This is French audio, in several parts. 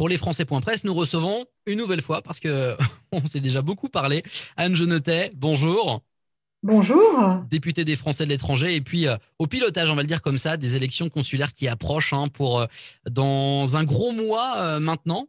Pour lesfrançais.presse, nous recevons une nouvelle fois, parce qu'on s'est déjà beaucoup parlé, Anne Jeunetet, bonjour. Bonjour. Députée des Français de l'étranger et puis au pilotage, on va le dire comme ça, des élections consulaires qui approchent pour dans un gros mois maintenant.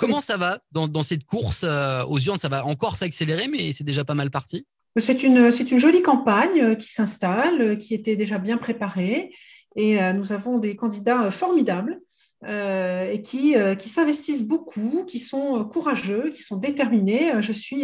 Comment ça va dans cette course aux urnes? Ça va encore s'accélérer, mais c'est déjà pas mal parti. C'est une jolie campagne qui s'installe, qui était déjà bien préparée, et nous avons des candidats formidables et qui s'investissent beaucoup, qui sont courageux, qui sont déterminés. Je suis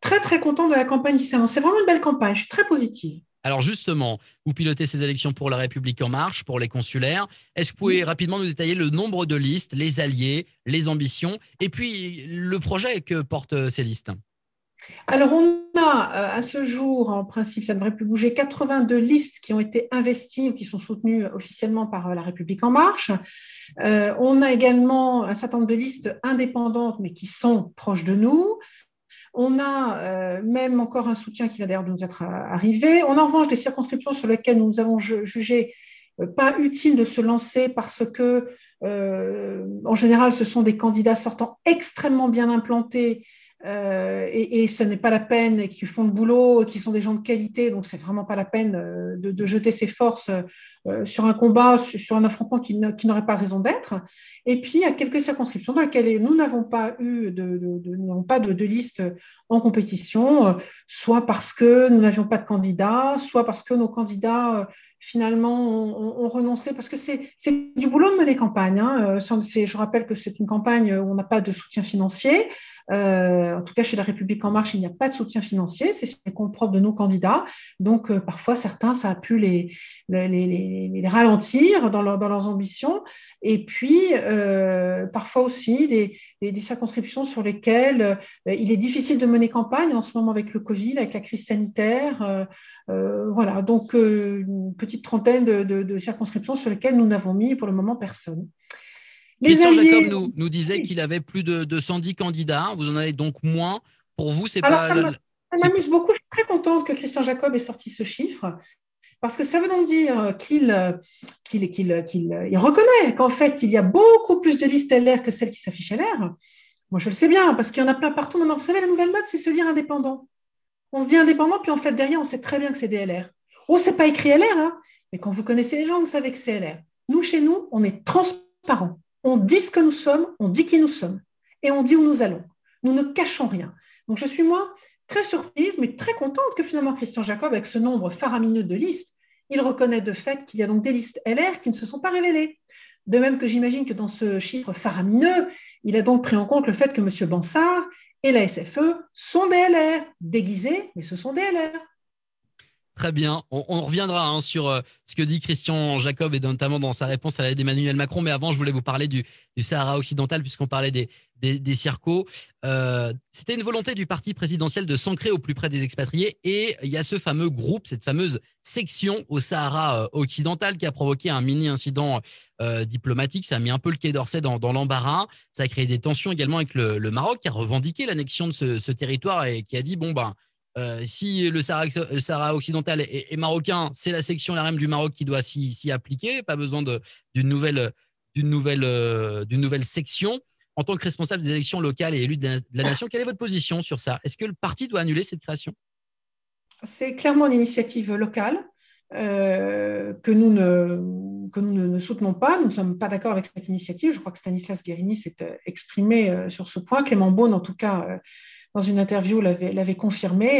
très, très contente de la campagne qui s'annonce. C'est vraiment une belle campagne, je suis très positive. Alors justement, vous pilotez ces élections pour La République En Marche, pour les consulaires. Est-ce que vous pouvez rapidement nous détailler le nombre de listes, les alliés, les ambitions et puis le projet que portent ces listes? Alors, on a à ce jour, en principe, ça ne devrait plus bouger, 82 listes qui ont été investies ou qui sont soutenues officiellement par La République En Marche. On a également un certain nombre de listes indépendantes, mais qui sont proches de nous. On a même encore un soutien qui va d'ailleurs de nous être arrivé. On a en revanche des circonscriptions sur lesquelles nous avons jugé pas utile de se lancer parce que, en général, ce sont des candidats sortants extrêmement bien implantés et ce n'est pas la peine, et qui font le boulot, qui sont des gens de qualité, donc c'est vraiment pas la peine de jeter ses forces sur un combat, sur un affrontement qui n'aurait pas raison d'être. Et puis, il y a quelques circonscriptions dans lesquelles nous n'avons pas eu de liste en compétition, soit parce que nous n'avions pas de candidats, soit parce que nos candidats, finalement, ont renoncé, parce que c'est du boulot de mener campagne. Je rappelle que c'est une campagne où on n'a pas de soutien financier. En tout cas, chez La République En Marche, il n'y a pas de soutien financier. C'est sur les comptes propres de nos candidats. Donc, parfois, certains, ça a pu les ralentir dans leurs ambitions. Et puis, parfois aussi, des circonscriptions sur lesquelles il est difficile de mener campagne en ce moment avec le Covid, avec la crise sanitaire. Voilà, donc une petite trentaine de circonscriptions sur lesquelles nous n'avons mis pour le moment personne. Christian Jacob nous disait qu'il avait plus de 210 candidats. Vous en avez donc moins. Pour vous, c'est alors pas… Ça m'amuse beaucoup. Je suis très contente que Christian Jacob ait sorti ce chiffre, parce que ça veut donc dire qu'il reconnaît qu'en fait, il y a beaucoup plus de listes LR que celles qui s'affichent LR. Moi, je le sais bien, parce qu'il y en a plein partout. Maintenant, vous savez, la nouvelle mode, c'est se dire indépendant. On se dit indépendant, puis en fait, derrière, on sait très bien que c'est des LR. Oh, c'est pas écrit LR, hein, mais quand vous connaissez les gens, vous savez que c'est LR. Nous, chez nous, on est transparents. On dit ce que nous sommes, on dit qui nous sommes, et on dit où nous allons. Nous ne cachons rien. Donc, je suis, moi, très surprise, mais très contente que finalement Christian Jacob, avec ce nombre faramineux de listes, il reconnaît de fait qu'il y a donc des listes LR qui ne se sont pas révélées. De même que j'imagine que dans ce chiffre faramineux, il a donc pris en compte le fait que M. Bansard et la CFE sont des LR, déguisés, mais ce sont des LR. Très bien, on reviendra sur ce que dit Christian Jacob et notamment dans sa réponse à l'aide d'Emmanuel Macron. Mais avant, je voulais vous parler du Sahara occidental, puisqu'on parlait des circos. C'était une volonté du parti présidentiel de s'ancrer au plus près des expatriés. Et il y a ce fameux groupe, cette fameuse section au Sahara occidental qui a provoqué un mini-incident diplomatique. Ça a mis un peu le Quai d'Orsay dans l'embarras. Ça a créé des tensions également avec le Maroc, qui a revendiqué l'annexion de ce territoire et qui a dit « bon ben… » si le Sahara occidental est marocain, c'est la section LRM du Maroc qui doit s'y appliquer. Pas besoin d'une nouvelle section. En tant que responsable des élections locales et élu de la nation, quelle est votre position sur ça? Est-ce que le parti doit annuler cette création? C'est clairement une initiative locale que nous ne soutenons pas. Nous ne sommes pas d'accord avec cette initiative. Je crois que Stanislas Guérini s'est exprimé sur ce point. Clément Beaune, en tout cas… dans une interview, l'avait confirmé.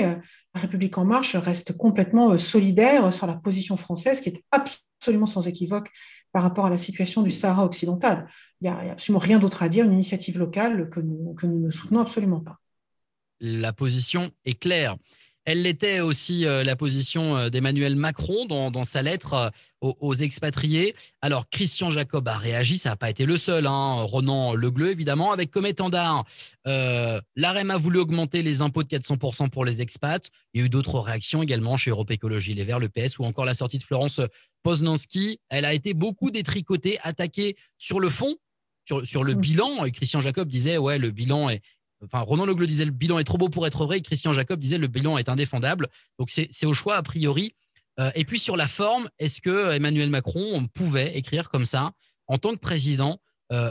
La République En Marche reste complètement solidaire sur la position française, qui est absolument sans équivoque par rapport à la situation du Sahara occidental. Il n'y a absolument rien d'autre à dire, une initiative locale que nous ne soutenons absolument pas. La position est claire. Elle l'était aussi, la position d'Emmanuel Macron dans sa lettre aux expatriés. Alors, Christian Jacob a réagi, ça n'a pas été le seul. Ronan Le Gleut, évidemment, avec comme étendard, l'AREM a voulu augmenter les impôts de 400% pour les expats. Il y a eu d'autres réactions également chez Europe Écologie Les Verts, le PS, ou encore la sortie de Florence Poznanski. Elle a été beaucoup détricotée, attaquée sur le fond, sur le bilan. Et Christian Jacob disait, ouais, le bilan est… Enfin, Ronan Le Gleut disait le bilan est trop beau pour être vrai. Et Christian Jacob disait le bilan est indéfendable. Donc, c'est au choix a priori. Et puis, sur la forme, est-ce que Emmanuel Macron pouvait écrire comme ça en tant que président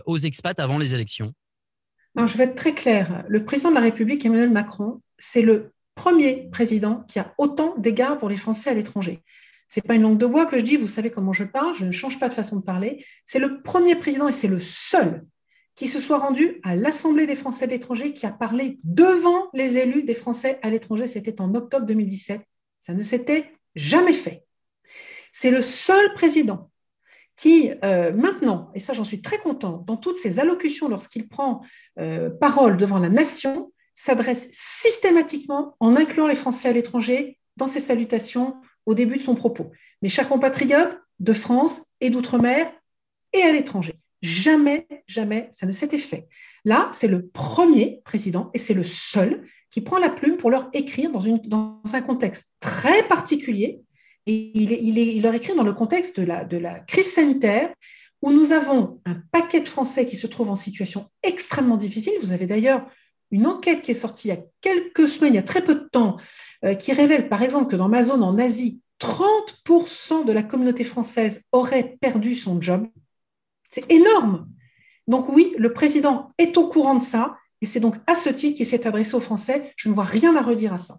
aux expats avant les élections? Non, je vais être très claire. Le président de la République, Emmanuel Macron, c'est le premier président qui a autant d'égards pour les Français à l'étranger. Ce n'est pas une langue de bois que je dis, vous savez comment je parle, je ne change pas de façon de parler. C'est le premier président et c'est le seul qui se soit rendu à l'Assemblée des Français de l'étranger, qui a parlé devant les élus des Français à l'étranger. C'était en octobre 2017. Ça ne s'était jamais fait. C'est le seul président qui, maintenant, et ça j'en suis très contente, dans toutes ses allocutions, lorsqu'il prend parole devant la nation, s'adresse systématiquement en incluant les Français à l'étranger dans ses salutations au début de son propos. Mes chers compatriotes de France et d'outre-mer et à l'étranger. Jamais, jamais ça ne s'était fait. Là, c'est le premier président et c'est le seul qui prend la plume pour leur écrire dans un contexte très particulier. Et il leur écrit dans le contexte de la crise sanitaire où nous avons un paquet de Français qui se trouvent en situation extrêmement difficile. Vous avez d'ailleurs une enquête qui est sortie il y a quelques semaines, il y a très peu de temps, qui révèle par exemple que dans ma zone en Asie, 30% de la communauté française aurait perdu son job. C'est énorme. Donc oui, le président est au courant de ça, et c'est donc à ce titre qu'il s'est adressé aux Français. Je ne vois rien à redire à ça.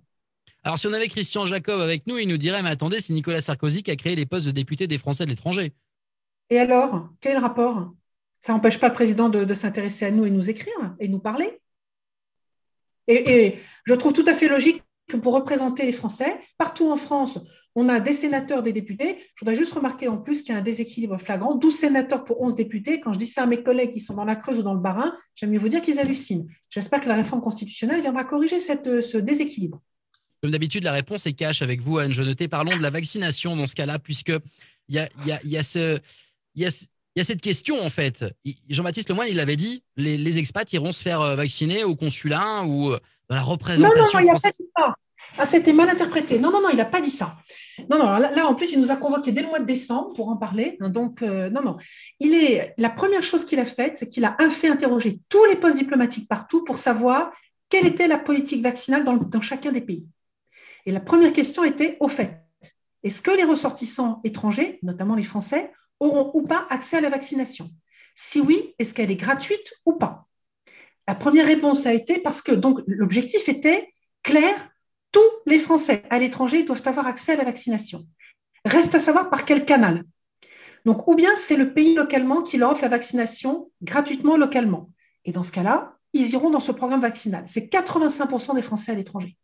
Alors si on avait Christian Jacob avec nous, il nous dirait « Mais attendez, c'est Nicolas Sarkozy qui a créé les postes de députés des Français de l'étranger. » Et alors, quel est le rapport? Ça n'empêche pas le président de s'intéresser à nous et nous écrire et nous parler. Et je trouve tout à fait logique que pour représenter les Français, partout en France, on a des sénateurs, des députés. Je voudrais juste remarquer en plus qu'il y a un déséquilibre flagrant. 12 sénateurs pour 11 députés. Quand je dis ça à mes collègues qui sont dans la Creuse ou dans le Bas-Rhin, j'aime mieux vous dire qu'ils hallucinent. J'espère que la réforme constitutionnelle viendra corriger ce déséquilibre. Comme d'habitude, la réponse est cash avec vous, Anne Jeunetet. Parlons de la vaccination dans ce cas-là, puisqu'il y a cette question, en fait. Jean-Baptiste Lemoyne, il l'avait dit, les expats iront se faire vacciner au consulat ou dans la représentation française. Non, il n'a pas dit ça. Ah, c'était mal interprété. Non, il n'a pas dit ça. Non, là, en plus, il nous a convoqués dès le mois de décembre pour en parler. Donc, non. La première chose qu'il a faite, c'est qu'il a fait interroger tous les postes diplomatiques partout pour savoir quelle était la politique vaccinale dans chacun des pays. Et la première question était, au fait, est-ce que les ressortissants étrangers, notamment les Français, auront ou pas accès à la vaccination? Si oui, est-ce qu'elle est gratuite ou pas? La première réponse a été, parce que donc l'objectif était clair, tous les Français à l'étranger doivent avoir accès à la vaccination. Reste à savoir par quel canal. Donc, ou bien c'est le pays localement qui leur offre la vaccination gratuitement localement. Et dans ce cas-là, ils iront dans ce programme vaccinal. C'est 85% des Français à l'étranger.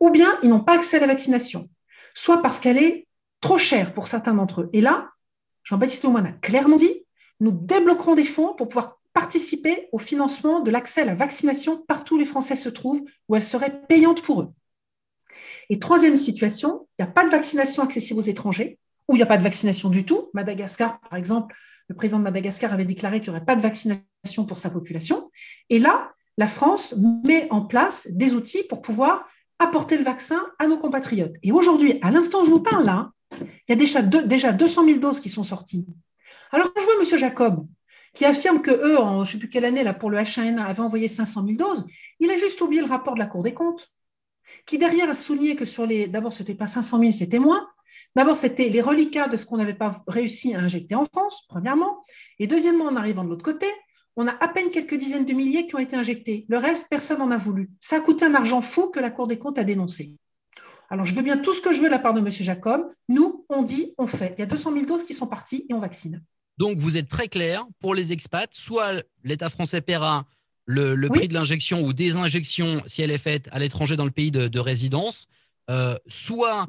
Ou bien ils n'ont pas accès à la vaccination, soit parce qu'elle est trop chère pour certains d'entre eux. Et là, Jean-Baptiste Lemoyne a clairement dit, nous débloquerons des fonds pour pouvoir participer au financement de l'accès à la vaccination partout où les Français se trouvent, où elle serait payante pour eux. Et troisième situation, il n'y a pas de vaccination accessible aux étrangers, ou il n'y a pas de vaccination du tout. Madagascar, par exemple, le président de Madagascar avait déclaré qu'il n'y aurait pas de vaccination pour sa population. Et là, la France met en place des outils pour pouvoir apporter le vaccin à nos compatriotes. Et aujourd'hui, à l'instant où je vous parle, là, il y a déjà 200 000 doses qui sont sorties. Alors, quand je vois M. Jacob, qui affirme qu'eux, en je ne sais plus quelle année, là, pour le H1N1, avaient envoyé 500 000 doses, il a juste oublié le rapport de la Cour des comptes, qui derrière a souligné que d'abord, ce n'était pas 500 000, c'était moins. D'abord, c'était les reliquats de ce qu'on n'avait pas réussi à injecter en France, premièrement. Et deuxièmement, en arrivant de l'autre côté, on a à peine quelques dizaines de milliers qui ont été injectés. Le reste, personne n'en a voulu. Ça a coûté un argent fou que la Cour des comptes a dénoncé. Alors, je veux bien tout ce que je veux de la part de M. Jacob. Nous, on dit, on fait. Il y a 200 000 doses qui sont parties et on vaccine. Donc, vous êtes très clair, pour les expats, soit l'État français paiera le prix de l'injection ou des injections, si elle est faite à l'étranger dans le pays de résidence, soit…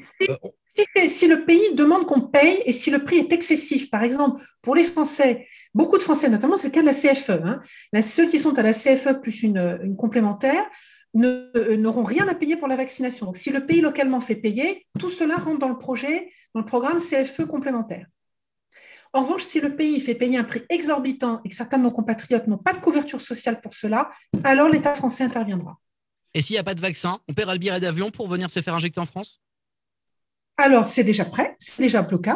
Si le pays demande qu'on paye et si le prix est excessif, par exemple, pour les Français, beaucoup de Français, notamment c'est le cas de la CFE, ceux qui sont à la CFE plus une complémentaire n'auront rien à payer pour la vaccination. Donc, si le pays localement fait payer, tout cela rentre dans le projet, dans le programme CFE complémentaire. En revanche, si le pays fait payer un prix exorbitant et que certains de nos compatriotes n'ont pas de couverture sociale pour cela, alors l'État français interviendra. Et s'il n'y a pas de vaccin, on paiera le billet d'avion pour venir se faire injecter en France ? Alors, c'est déjà prêt, c'est déjà bloqué.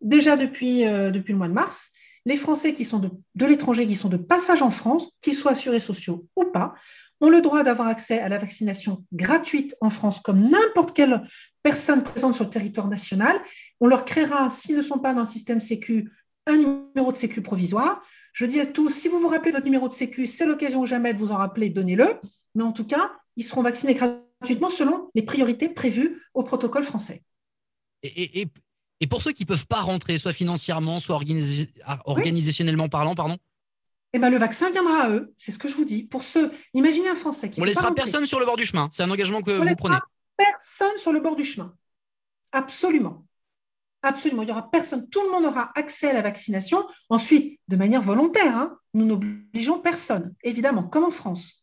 Déjà depuis le mois de mars, les Français qui sont de l'étranger, qui sont de passage en France, qu'ils soient assurés sociaux ou pas, ont le droit d'avoir accès à la vaccination gratuite en France, comme n'importe quelle personne présente sur le territoire national. On leur créera, s'ils ne sont pas dans le système Sécu, un numéro de Sécu provisoire. Je dis à tous, si vous vous rappelez votre numéro de sécu, c'est l'occasion ou jamais de vous en rappeler, donnez-le. Mais en tout cas, ils seront vaccinés gratuitement selon les priorités prévues au protocole français. Et pour ceux qui ne peuvent pas rentrer, soit financièrement, soit organisationnellement parlant, pardon. Eh ben, le vaccin viendra à eux, c'est ce que je vous dis. Pour ceux, imaginez un Français qui ne peut pas rentrer. On ne laissera personne sur le bord du chemin, c'est un engagement que vous prenez. On ne laissera personne sur le bord du chemin, absolument. Absolument, il n'y aura personne. Tout le monde aura accès à la vaccination. Ensuite, de manière volontaire, hein, nous n'obligeons personne, évidemment, comme en France,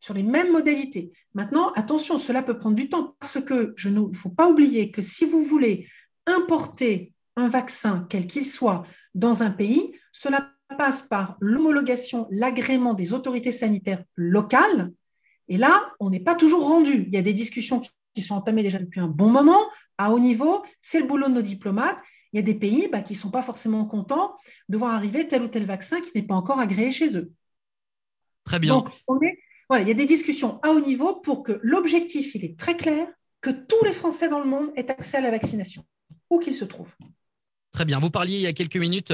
sur les mêmes modalités. Maintenant, attention, cela peut prendre du temps parce que il ne faut pas oublier que si vous voulez importer un vaccin, quel qu'il soit, dans un pays, cela passe par l'homologation, l'agrément des autorités sanitaires locales. Et là, on n'est pas toujours rendu. Il y a des discussions qui sont entamées déjà depuis un bon moment. À haut niveau, c'est le boulot de nos diplomates. Il y a des pays qui ne sont pas forcément contents de voir arriver tel ou tel vaccin qui n'est pas encore agréé chez eux. Très bien. Donc, il y a des discussions à haut niveau pour que l'objectif, il est très clair, que tous les Français dans le monde aient accès à la vaccination, où qu'ils se trouvent. Très bien. Vous parliez il y a quelques minutes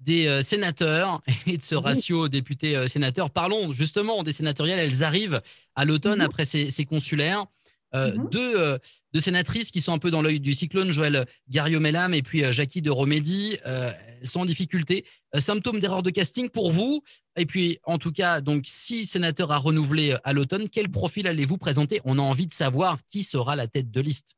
des sénateurs et de ce ratio députés-sénateurs. Parlons justement des sénatoriales. Elles arrivent à l'automne après ces consulaires. Deux sénatrices qui sont un peu dans l'œil du cyclone, Joëlle Garriaud-Maylam et puis Jacky Deromedi, elles sont en difficulté. Symptômes d'erreur de casting pour vous. Et puis, en tout cas, donc 6 sénateurs à renouveler à l'automne. Quel profil allez-vous présenter? On a envie de savoir qui sera la tête de liste.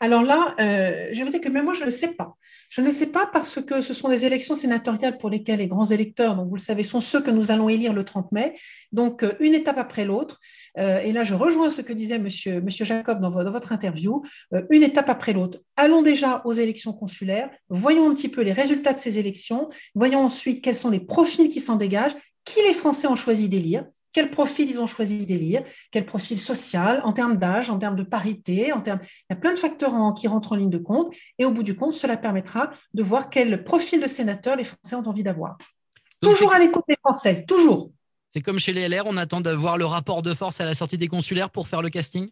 Alors là, je veux dire que même moi, je ne le sais pas. Je ne le sais pas parce que ce sont des élections sénatoriales pour lesquelles les grands électeurs, donc vous le savez, sont ceux que nous allons élire le 30 mai. Donc, une étape après l'autre. Et là, je rejoins ce que disait Monsieur Jacob dans votre interview. Une étape après l'autre. Allons déjà aux élections consulaires. Voyons un petit peu les résultats de ces élections. Voyons ensuite quels sont les profils qui s'en dégagent, qui les Français ont choisi d'élire. Quel profil ils ont choisi d'élire, quel profil social, en termes d'âge, en termes de parité, il y a plein de facteurs qui rentrent en ligne de compte. Et au bout du compte, cela permettra de voir quel profil de sénateur les Français ont envie d'avoir. Donc toujours à l'écoute des Français, toujours. C'est comme chez les LR, on attend d'avoir le rapport de force à la sortie des consulaires pour faire le casting ?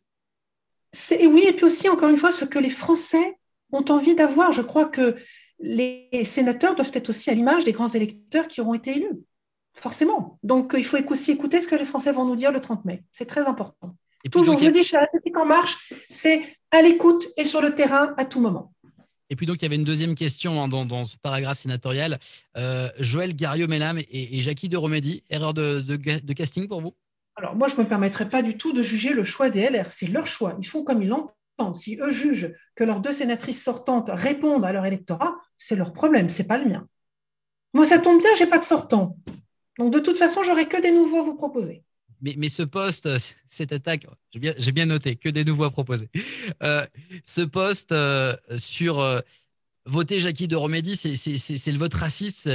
Oui, et puis aussi, encore une fois, ce que les Français ont envie d'avoir. Je crois que les sénateurs doivent être aussi à l'image des grands électeurs qui auront été élus. Forcément. Donc, il faut aussi écouter ce que les Français vont nous dire le 30 mai. C'est très important. Et toujours, je le dis, chez La République En Marche, c'est à l'écoute et sur le terrain à tout moment. Et puis, donc, il y avait une deuxième question dans ce paragraphe sénatorial. Joëlle Garriaud-Maylam et Jacky Deromedi, erreur de casting pour vous? Alors, moi, je ne me permettrai pas du tout de juger le choix des LR. C'est leur choix. Ils font comme ils l'entendent. Si eux jugent que leurs 2 sénatrices sortantes répondent à leur électorat, c'est leur problème, ce n'est pas le mien. Moi, ça tombe bien, je n'ai pas de sortant. Donc, de toute façon, j'aurai que des nouveaux à vous proposer. Mais ce poste, cette attaque, j'ai bien noté, que des nouveaux à proposer. Ce poste sur voter Jacky Deromedi, c'est le vote raciste.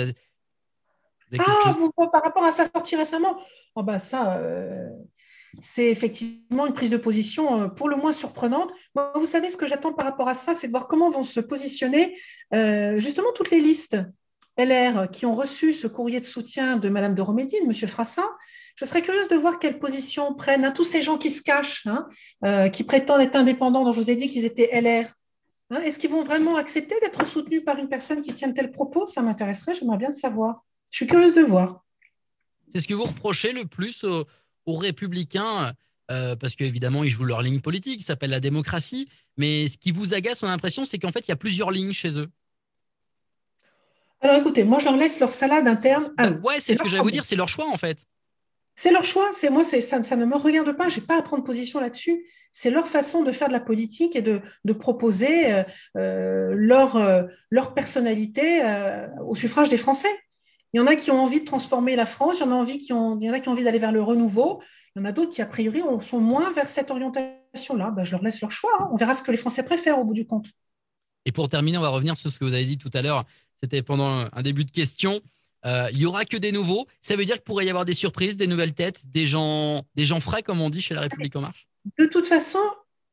Par rapport à sa sortie récemment, c'est effectivement une prise de position pour le moins surprenante. Moi, vous savez, ce que j'attends par rapport à ça, c'est de voir comment vont se positionner justement toutes les listes LR qui ont reçu ce courrier de soutien de Mme Deromedi, de M. Frassin. Je serais curieuse de voir quelle position prennent tous ces gens qui se cachent, qui prétendent être indépendants, dont je vous ai dit qu'ils étaient LR. Est-ce qu'ils vont vraiment accepter d'être soutenus par une personne qui tient de tels propos? Ça m'intéresserait, j'aimerais bien le savoir. Je suis curieuse de voir. C'est ce que vous reprochez le plus aux Républicains, parce qu'évidemment, ils jouent leur ligne politique, ça s'appelle la démocratie, mais ce qui vous agace, on a l'impression, c'est qu'en fait, il y a plusieurs lignes chez eux. Alors écoutez, moi je leur laisse leur salade interne. C'est ce que j'allais vous dire, c'est leur choix en fait. C'est leur choix, ça ne me regarde pas, je n'ai pas à prendre position là-dessus. C'est leur façon de faire de la politique et de proposer leur personnalité au suffrage des Français. Il y en a qui ont envie de transformer la France, il y en a qui ont envie d'aller vers le renouveau, il y en a d'autres qui a priori sont moins vers cette orientation-là. Je leur laisse leur choix, on verra ce que les Français préfèrent au bout du compte. Et pour terminer, on va revenir sur ce que vous avez dit tout à l'heure. C'était pendant un début de question. Il n'y aura que des nouveaux. Ça veut dire qu'il pourrait y avoir des surprises, des nouvelles têtes, des gens frais, comme on dit chez La République En Marche. De toute façon,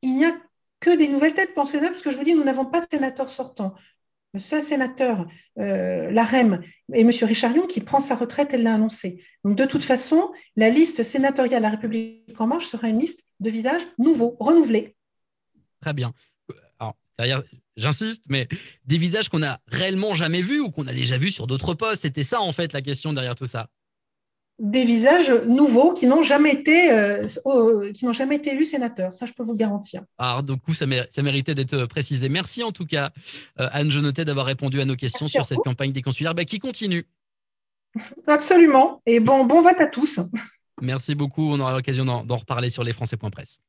il n'y a que des nouvelles têtes pour le Sénat, parce que je vous dis, nous n'avons pas de sénateur sortant. Le seul sénateur, l'AREM, est M. Richard Young, qui prend sa retraite, elle l'a annoncé. Donc, de toute façon, la liste sénatoriale La République En Marche sera une liste de visages nouveaux, renouvelés. Très bien. Alors, derrière, j'insiste, mais des visages qu'on n'a réellement jamais vus ou qu'on a déjà vus sur d'autres postes. C'était ça, en fait, la question derrière tout ça. Des visages nouveaux qui n'ont jamais été élus sénateurs. Ça, je peux vous le garantir. Alors, du coup, ça méritait d'être précisé. Merci en tout cas, Anne Jeunetet, d'avoir répondu à nos questions sur cette campagne déconsulaire qui continue. Absolument. Et bon vote à tous. Merci beaucoup. On aura l'occasion d'en reparler sur lesfrançais.presse.